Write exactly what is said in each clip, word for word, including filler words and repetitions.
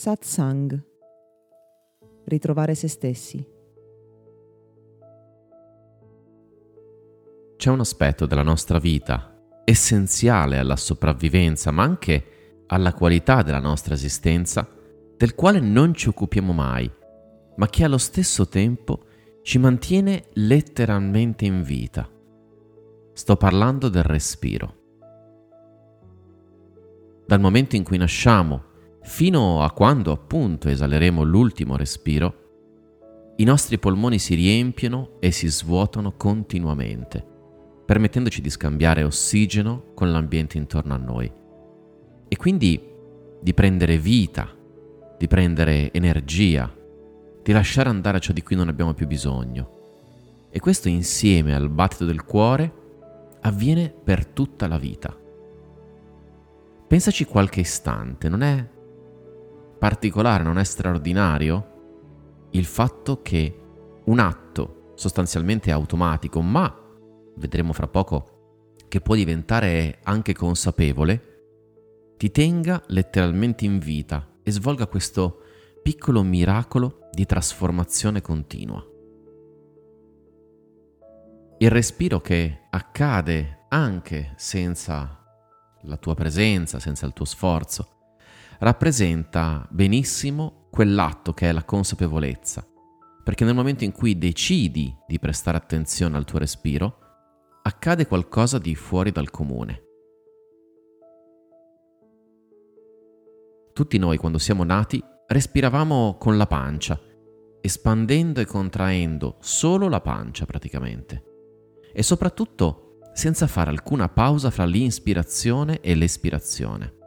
Satsang. Ritrovare se stessi. C'è un aspetto della nostra vita essenziale alla sopravvivenza, ma anche alla qualità della nostra esistenza, del quale non ci occupiamo mai, ma che allo stesso tempo ci mantiene letteralmente in vita. Sto parlando del respiro. Dal momento in cui nasciamo fino a quando appunto esaleremo l'ultimo respiro, i nostri polmoni si riempiono e si svuotano continuamente, permettendoci di scambiare ossigeno con l'ambiente intorno a noi e quindi di prendere vita, di prendere energia, di lasciare andare ciò di cui non abbiamo più bisogno. E questo insieme al battito del cuore avviene per tutta la vita. Pensaci qualche istante, non è particolare, non è straordinario il fatto che un atto sostanzialmente automatico, ma vedremo fra poco che può diventare anche consapevole, ti tenga letteralmente in vita e svolga questo piccolo miracolo di trasformazione continua. Il respiro che accade anche senza la tua presenza, senza il tuo sforzo, rappresenta benissimo quell'atto che è la consapevolezza, perché nel momento in cui decidi di prestare attenzione al tuo respiro, accade qualcosa di fuori dal comune. Tutti noi, quando siamo nati, respiravamo con la pancia, espandendo e contraendo solo la pancia praticamente, e soprattutto senza fare alcuna pausa fra l'inspirazione e l'espirazione.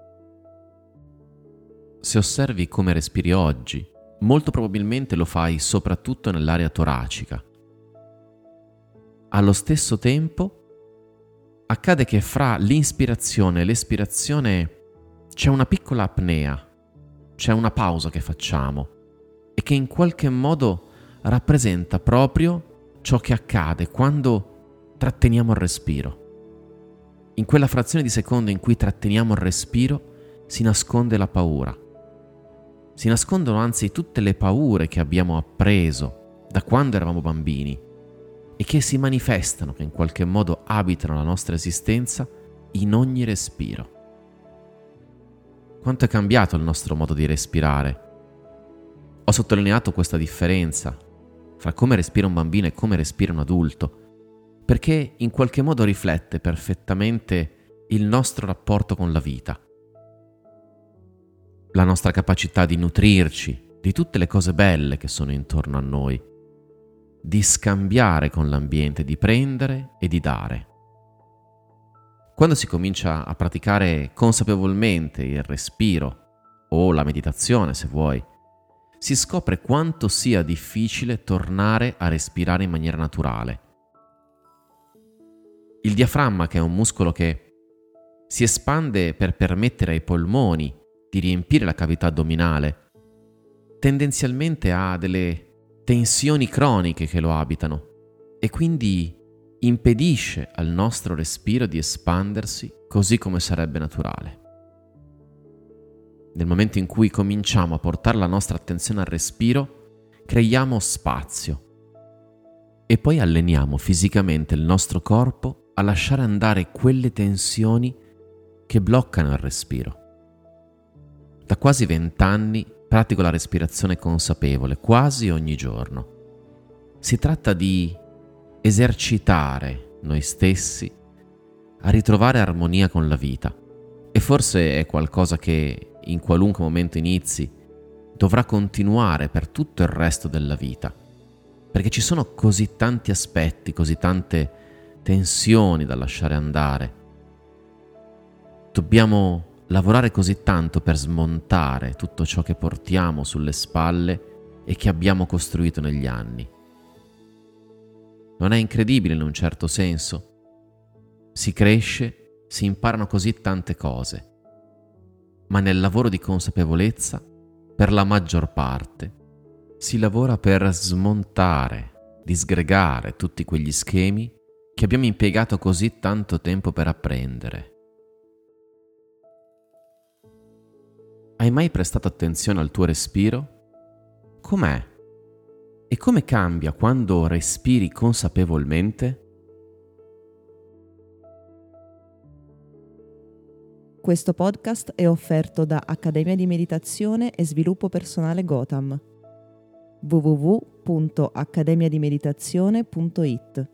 Se osservi come respiri oggi, molto probabilmente lo fai soprattutto nell'area toracica. Allo stesso tempo, accade che fra l'inspirazione e l'espirazione c'è una piccola apnea, c'è una pausa che facciamo e che in qualche modo rappresenta proprio ciò che accade quando tratteniamo il respiro. In quella frazione di secondo in cui tratteniamo il respiro si nasconde la paura. Si nascondono anzi tutte le paure che abbiamo appreso da quando eravamo bambini e che si manifestano, che in qualche modo abitano la nostra esistenza in ogni respiro. Quanto è cambiato il nostro modo di respirare? Ho sottolineato questa differenza fra come respira un bambino e come respira un adulto, perché in qualche modo riflette perfettamente il nostro rapporto con la vita, la nostra capacità di nutrirci di tutte le cose belle che sono intorno a noi, di scambiare con l'ambiente, di prendere e di dare. Quando si comincia a praticare consapevolmente il respiro o la meditazione, se vuoi, si scopre quanto sia difficile tornare a respirare in maniera naturale. Il diaframma, che è un muscolo che si espande per permettere ai polmoni di riempire la cavità addominale, tendenzialmente ha delle tensioni croniche che lo abitano e quindi impedisce al nostro respiro di espandersi così come sarebbe naturale. Nel momento in cui cominciamo a portare la nostra attenzione al respiro, creiamo spazio e poi alleniamo fisicamente il nostro corpo a lasciare andare quelle tensioni che bloccano il respiro. Da quasi vent'anni pratico la respirazione consapevole quasi ogni giorno. Si tratta di esercitare noi stessi a ritrovare armonia con la vita, e forse è qualcosa che in qualunque momento inizi dovrà continuare per tutto il resto della vita, perché ci sono così tanti aspetti, così tante tensioni da lasciare andare. Dobbiamo lavorare così tanto per smontare tutto ciò che portiamo sulle spalle e che abbiamo costruito negli anni. Non è incredibile in un certo senso? Si cresce, si imparano così tante cose, ma nel lavoro di consapevolezza, per la maggior parte, si lavora per smontare, disgregare tutti quegli schemi che abbiamo impiegato così tanto tempo per apprendere. Hai mai prestato attenzione al tuo respiro? Com'è? E come cambia quando respiri consapevolmente? Questo podcast è offerto da Accademia di Meditazione e Sviluppo Personale Gotham. w w w punto accademia di meditazione punto i t